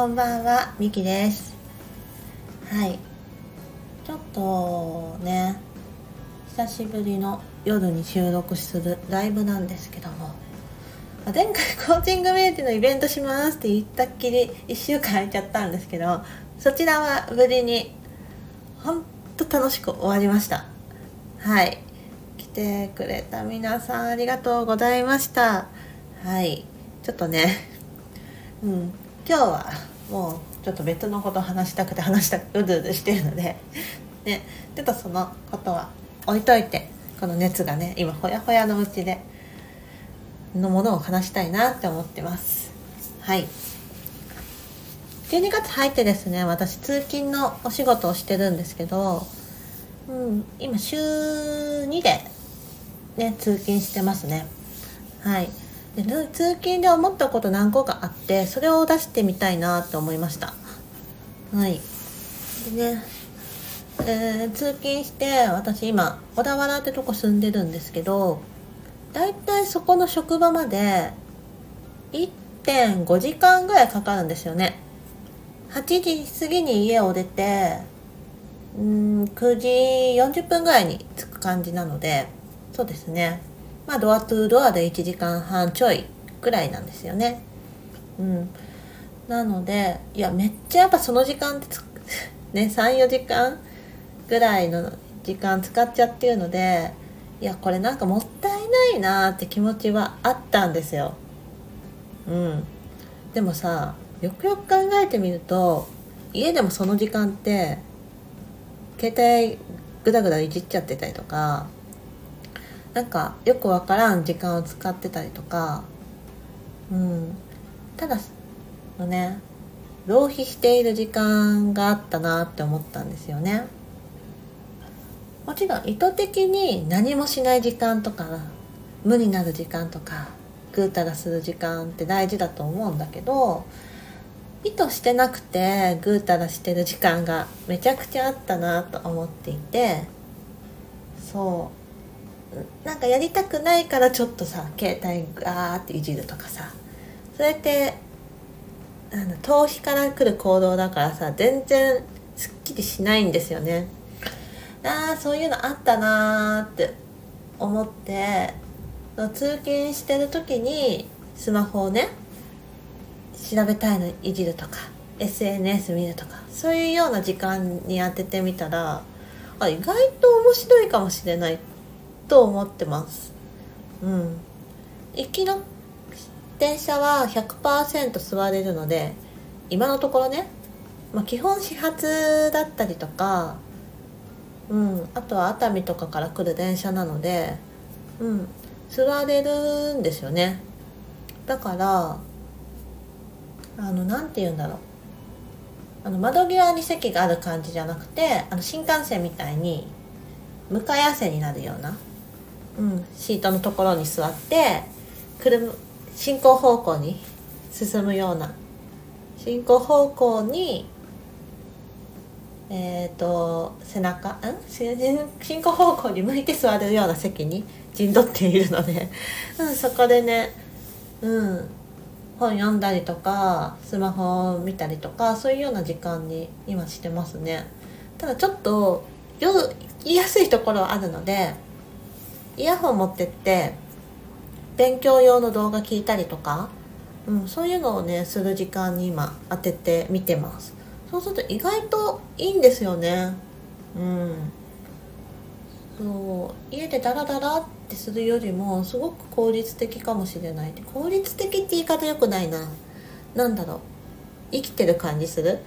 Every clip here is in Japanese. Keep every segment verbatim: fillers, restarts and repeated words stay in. こんばんは、みきです。はい、ちょっとね、久しぶりの夜に収録するライブなんですけども、前回コーチングメイティのイベントしますって言ったっきりいっしゅうかん空いちゃったんですけど、そちらは無事にほんと楽しく終わりました。はい、来てくれた皆さんありがとうございました。はい、ちょっとね、うん、今日はもうちょっと別のこと話したくて話したくてうずうずしてるので、ね、ちょっとそのことは置いといて、この熱がね、今ほやほやのうちでのものを話したいなって思ってます。はい、じゅうにがつ入ってですね、私通勤のお仕事をしてるんですけど、うん、今週にで、ね、通勤してますね。はい、で通勤で思ったこと何個かあって、それを出してみたいなと思いました。はいでね、えー、通勤して、私今小田原ってとこ住んでるんですけど、だいたいそこの職場まで いってんごじかんぐらいかかるんですよね。はちじ過ぎに家を出て、うーんくじよんじゅっぷんぐらいに着く感じなので、そうですね、まあ、ドアトゥードアでいちじかんはんちょいぐらいなんですよね。うん、なので、いやめっちゃやっぱその時間ってね、さんよじかんぐらいの時間使っちゃってるので、いやこれなんかもったいないなって気持ちはあったんですよ。うん、でもさ、よくよく考えてみると、家でもその時間って携帯グダグダいじっちゃってたりとか、なんかよくわからん時間を使ってたりとか、うん、ただのね、浪費している時間があったなって思ったんですよね。もちろん意図的に何もしない時間とか、無になる時間とか、ぐうたらする時間って大事だと思うんだけど、意図してなくてぐうたらしてる時間がめちゃくちゃあったなと思っていて、そう、なんかやりたくないからちょっとさ、携帯ガーっていじるとかさ、それってあの逃避から来る行動だからさ、全然すっきりしないんですよね。ああ、そういうのあったなーって思って、通勤してる時にスマホをね、調べたいのいじるとか エスエヌエス 見るとか、そういうような時間に当ててみたら、あ、意外と面白いかもしれないと思ってます。うん。行きの電車は ひゃくパーセント 座れるので、今のところね、まあ、基本始発だったりとか、うん、あとは熱海とかから来る電車なので、うん、座れるんですよね。だから、あの、なんて言うんだろう。あの窓際に席がある感じじゃなくて、あの新幹線みたいに向かい合わせになるような、うん、シートのところに座って車進行方向に進むような、進行方向にえっと背中ん進行方向に向いて座れるような席に陣取っているので、うん、そこでね、うん、本読んだりとかスマホを見たりとか、そういうような時間に今してますね。ただちょっと夜言いやすいところはあるので、イヤホン持ってって勉強用の動画聞いたりとか、うん、そういうのをねする時間に今当てて見てます。そうすると意外といいんですよね。うん、そう家でダラダラってするよりもすごく効率的かもしれない。効率的って言い方良くないな、なんだろう、生きてる感じする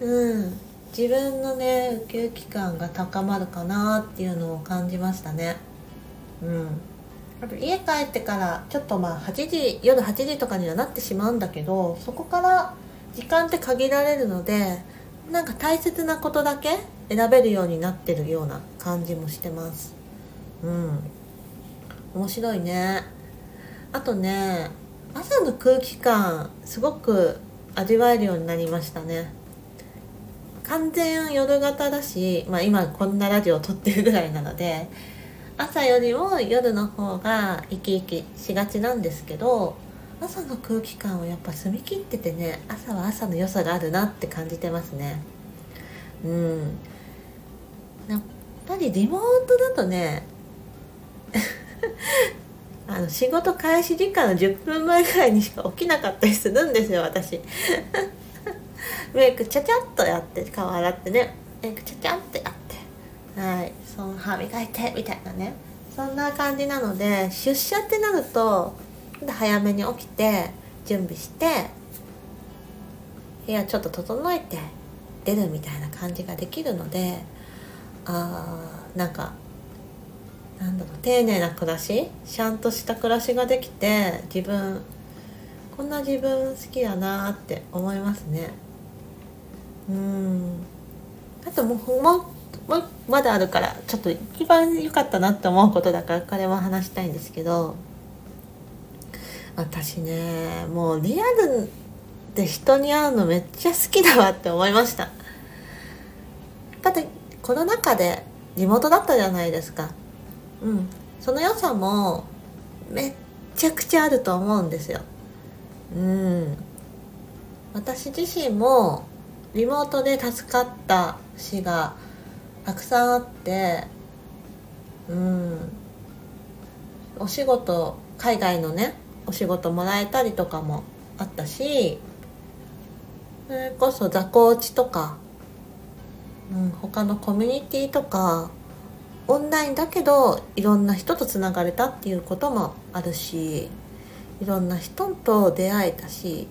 うん、自分のねウキウキ感が高まるかなっていうのを感じましたね。うん、あと家帰ってからちょっとまあはちじ、夜はちじとかにはなってしまうんだけど、そこから時間って限られるので、なんか大切なことだけ選べるようになってるような感じもしてます。うん、面白いね。あとね、朝の空気感すごく味わえるようになりましたね。完全夜型だし、まあ、今こんなラジオを撮ってるぐらいなので、朝よりも夜の方が生き生きしがちなんですけど、朝の空気感をやっぱ澄み切っててね、朝は朝の良さがあるなって感じてますね。うん、やっぱりリモートだとねあの仕事開始時間のじゅっぷんまえぐらいにしか起きなかったりするんですよ、私メイクちゃちゃっとやって、顔洗ってね、メイクちゃちゃってやって、はい、その歯磨いてみたいなね、そんな感じなので、出社ってなると早めに起きて準備して部屋ちょっと整えて出るみたいな感じができるので、あーなんかなんだろう、丁寧な暮らし、ちゃんとした暮らしができて、自分こんな自分好きやなって思いますね。うーん、あともう、もうまだあるから、ちょっと一番良かったなって思うことだから、これも話したいんですけど、私ね、もうリアルで人に会うのめっちゃ好きだわって思いました。だってコロナ禍でリモートだったじゃないですか。うん、その良さもめっちゃくちゃあると思うんですよ。うん、私自身もリモートで助かったしがたくさんあって、うん、お仕事、海外のねお仕事もらえたりとかもあったし、それこそザコーチとか、うん、他のコミュニティとかオンラインだけどいろんな人とつながれたっていうこともあるし、いろんな人と出会えたし、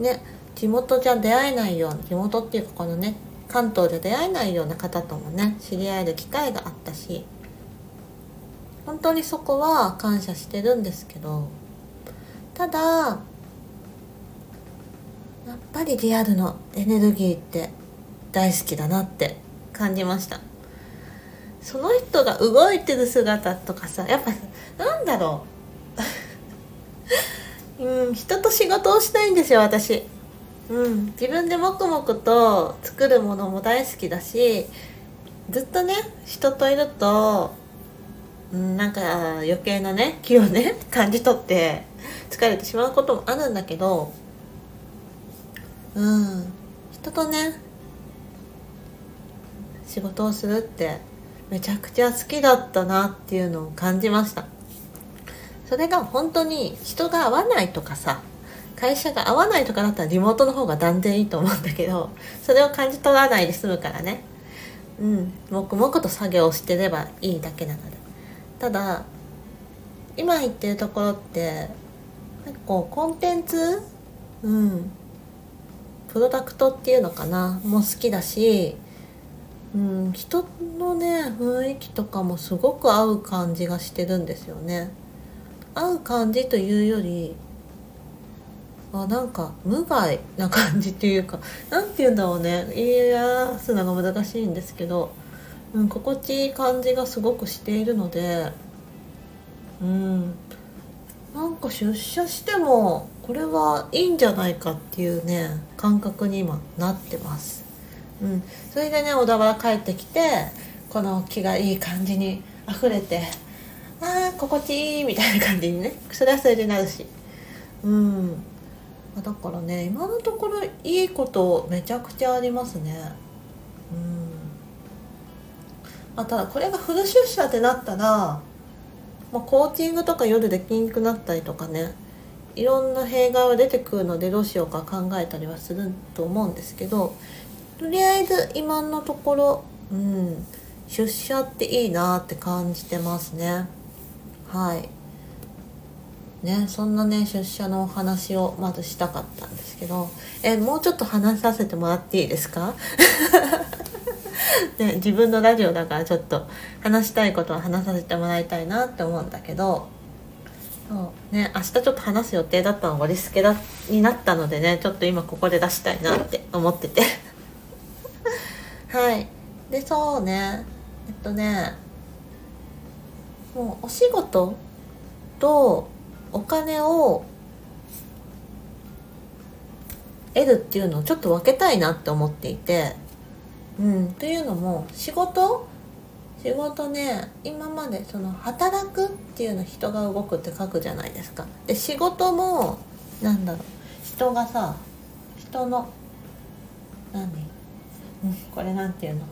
ね、地元じゃ出会えないような、地元っていうかこのね関東じゃ出会えないような方ともね知り合える機会があったし、本当にそこは感謝してるんですけど、ただやっぱりリアルのエネルギーって大好きだなって感じました。その人が動いてる姿とかさ、やっぱなんだろううん、人と仕事をしたいんですよ、私。うん、自分で黙々と作るものも大好きだし、ずっとね人といると、うん、なんか余計なね気をね感じ取って疲れてしまうこともあるんだけど、うん、人とね仕事をするってめちゃくちゃ好きだったなっていうのを感じました。それが本当に人が合わないとかさ、会社が合わないとかだったらリモートの方が断然いいと思うんだけど、それを感じ取らないで済むからね、うん、黙々と作業をしてればいいだけなので。ただ今言ってるところって結構コンテンツ、うん、プロダクトっていうのかなも好きだし、うん、人のね雰囲気とかもすごく合う感じがしてるんですよね。合う感じというより、あ、なんか無害な感じというか、なんていうんだろうね、言い表すのが難しいんですけど、うん、心地いい感じがすごくしているので、うん、なんか出社してもこれはいいんじゃないかっていうね感覚に今なってます。うん、それでね小田原帰ってきて、この気がいい感じに溢れて、あー心地いいみたいな感じにね、それはそれでなるし、うん、だからね今のところいいことめちゃくちゃありますね。うん、まあ、ただこれがフル出社ってなったら、まあ、コーチングとか夜できんくなったりとかね、いろんな弊害は出てくるのでどうしようか考えたりはすると思うんですけど、とりあえず今のところ、うん、出社っていいなって感じてますね。はい。ね、そんなね出社のお話をまずしたかったんですけど、えもうちょっと話させてもらっていいですか、ね、自分のラジオだからちょっと話したいことは話させてもらいたいなって思うんだけど、そう、ね、明日ちょっと話す予定だったのがリスケだになったのでね、ちょっと今ここで出したいなって思っててはい。で、そうね。えっとね、もうお仕事とお金を得るっていうのをちょっと分けたいなって思っていて、うん。というのも、仕事仕事ね、今までその働くっていうの人が動くって書くじゃないですか。で、仕事もなんだろう、人がさ、人の何、これなんていうの、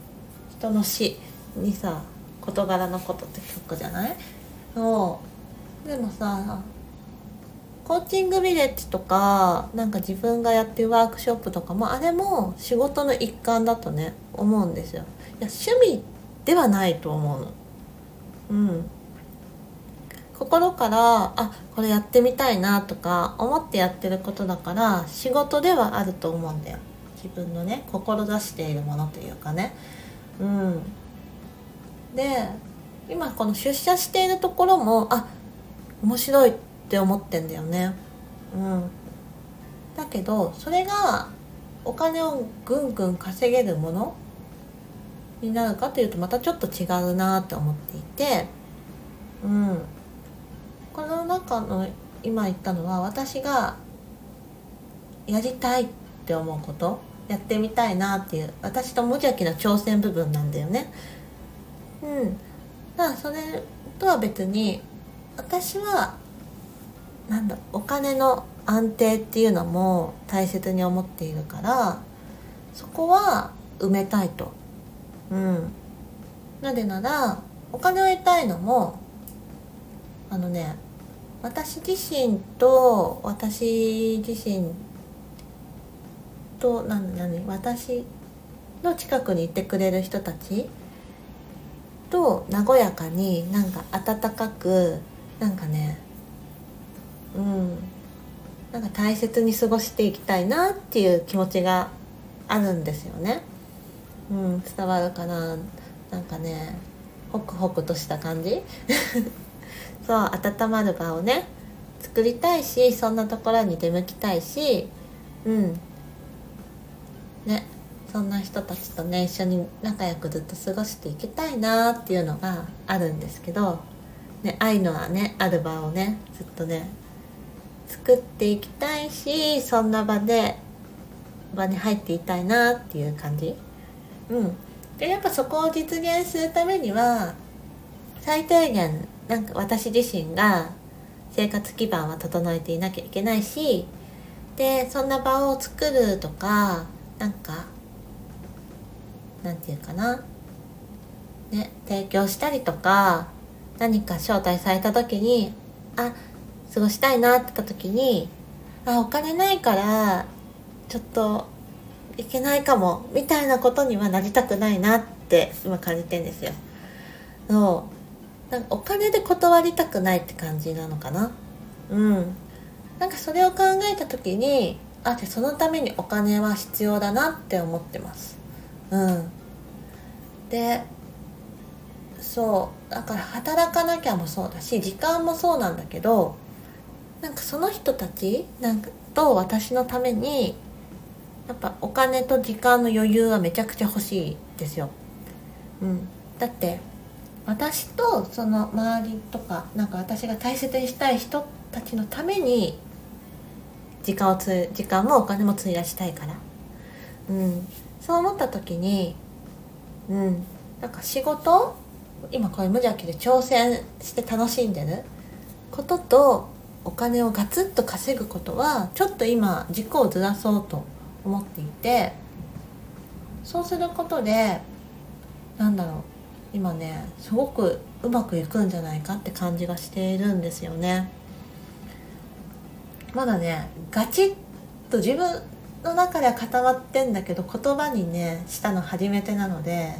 人の死にさ、事柄のことって書くじゃない。そうでもさ、コーチングビレッジとかなんか自分がやってるワークショップとかも、あれも仕事の一環だとね思うんですよ。いや趣味ではないと思うの。うん、心からあこれやってみたいなとか思ってやってることだから、仕事ではあると思うんだよ。自分のね志しているものというかね、うん、で今この出社しているところもあ面白いって思ってんだよね、うん、だけどそれがお金をぐんぐん稼げるものになるかというとまたちょっと違うなって思っていて、うん、この中の今言ったのは、私がやりたいって思うこと、やってみたいなっていう私と無邪気な挑戦部分なんだよね。うん、だからそれとは別に私はなんだ、お金の安定っていうのも大切に思っているから、そこは埋めたいと。うん、なぜならお金を得たいのもあのね、私自身と私自身と何何私の近くにいてくれる人たちと和やかになんか温かくなんかね、うん、なんか大切に過ごしていきたいなっていう気持ちがあるんですよね。うん、伝わるかな。なんかねホクホクとした感じそう、温まる場をね作りたいし、そんなところに出向きたいし、うんね、そんな人たちとね一緒に仲良くずっと過ごしていきたいなっていうのがあるんですけど、ね、愛のはねある場をねずっとね作っていきたいし、そんな場で場に入っていたいなっていう感じ。うん、でやっぱそこを実現するためには最低限なんか私自身が生活基盤は整えていなきゃいけないし、でそんな場を作るとかなんかなんていうかな、ね、提供したりとか何か招待された時にあ過ごしたいなって言った時にあお金ないからちょっといけないかもみたいなことにはなりたくないなって今感じてんですよ。そうなんかお金で断りたくないって感じなのかな。うん、なんかそれを考えた時にあでそのためにお金は必要だなって思ってます。うん、でそうだから働かなきゃもそうだし時間もそうなんだけど、なんかその人たちなんかと私のためにやっぱお金と時間の余裕はめちゃくちゃ欲しいですよ。うん、だって私とその周りとかなんか私が大切にしたい人たちのために時間をつ時間もお金も費やしたいから、うん、そう思った時に、うん、なんか仕事今こういう無邪気で挑戦して楽しんでることとお金をガツッと稼ぐことはちょっと今軸をずらそうと思っていて、そうすることでなんだろう今ねすごくうまくいくんじゃないかって感じがしているんですよね。まだねガチッと自分の中では固まってんだけど言葉にねしたの初めてなので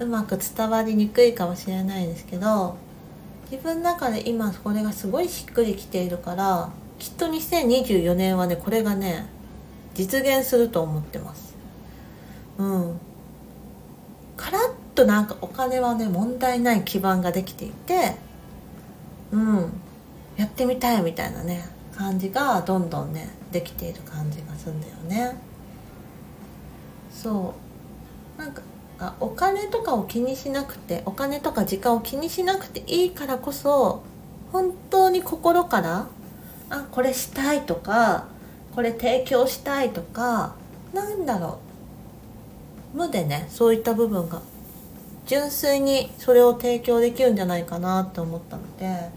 うまく伝わりにくいかもしれないですけど、自分の中で今これがすごいしっくりきているから、きっとにせんにじゅうよねんはねこれがね実現すると思ってます。うん。カラッとなんかお金はね問題ない基盤ができていて、うん、やってみたいみたいなね感じがどんどんねできている感じがするんだよね。そうなんかお金とかを気にしなくて、お金とか時間を気にしなくていいからこそ本当に心からあこれしたいとか。これ提供したいとかなんだろう無でねそういった部分が純粋にそれを提供できるんじゃないかなと思ったので、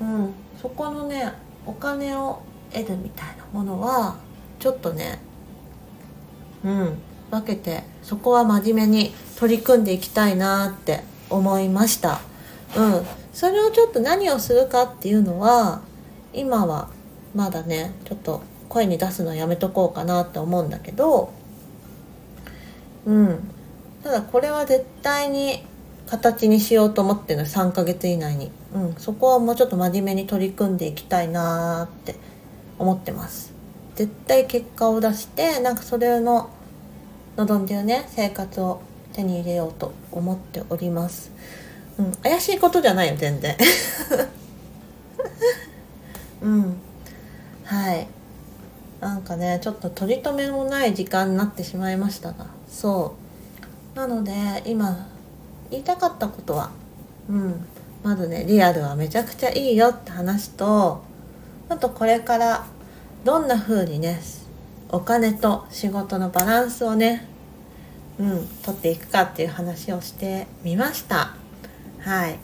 うん、そこのねお金を得るみたいなものはちょっとね、うん、分けてそこは真面目に取り組んでいきたいなって思いました。うん、それをちょっと何をするかっていうのは今はまだねちょっと声に出すのはやめとこうかなって思うんだけど、うん、ただこれは絶対に形にしようと思ってるのさんかげつ以内に、うん、そこはもうちょっと真面目に取り組んでいきたいなって思ってます。絶対結果を出してなんかそれの望んでるね生活を手に入れようと思っております。うん、怪しいことじゃないよ全然うん、はいなんかねちょっと取り留めもない時間になってしまいましたが、そうなので今言いたかったことは、うん、まずねリアルはめちゃくちゃいいよって話と、あとこれからどんな風にねお金と仕事のバランスをね、うん、取っていくかっていう話をしてみました。はい、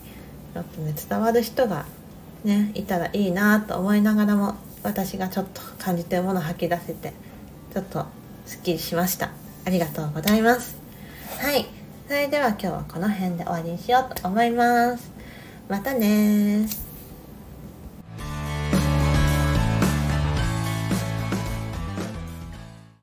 ちょっとね伝わる人がねいたらいいなと思いながらも、私がちょっと感じているものを吐き出せてちょっとすっきりしました。ありがとうございます。はい、それでは今日はこの辺で終わりにしようと思います。またね。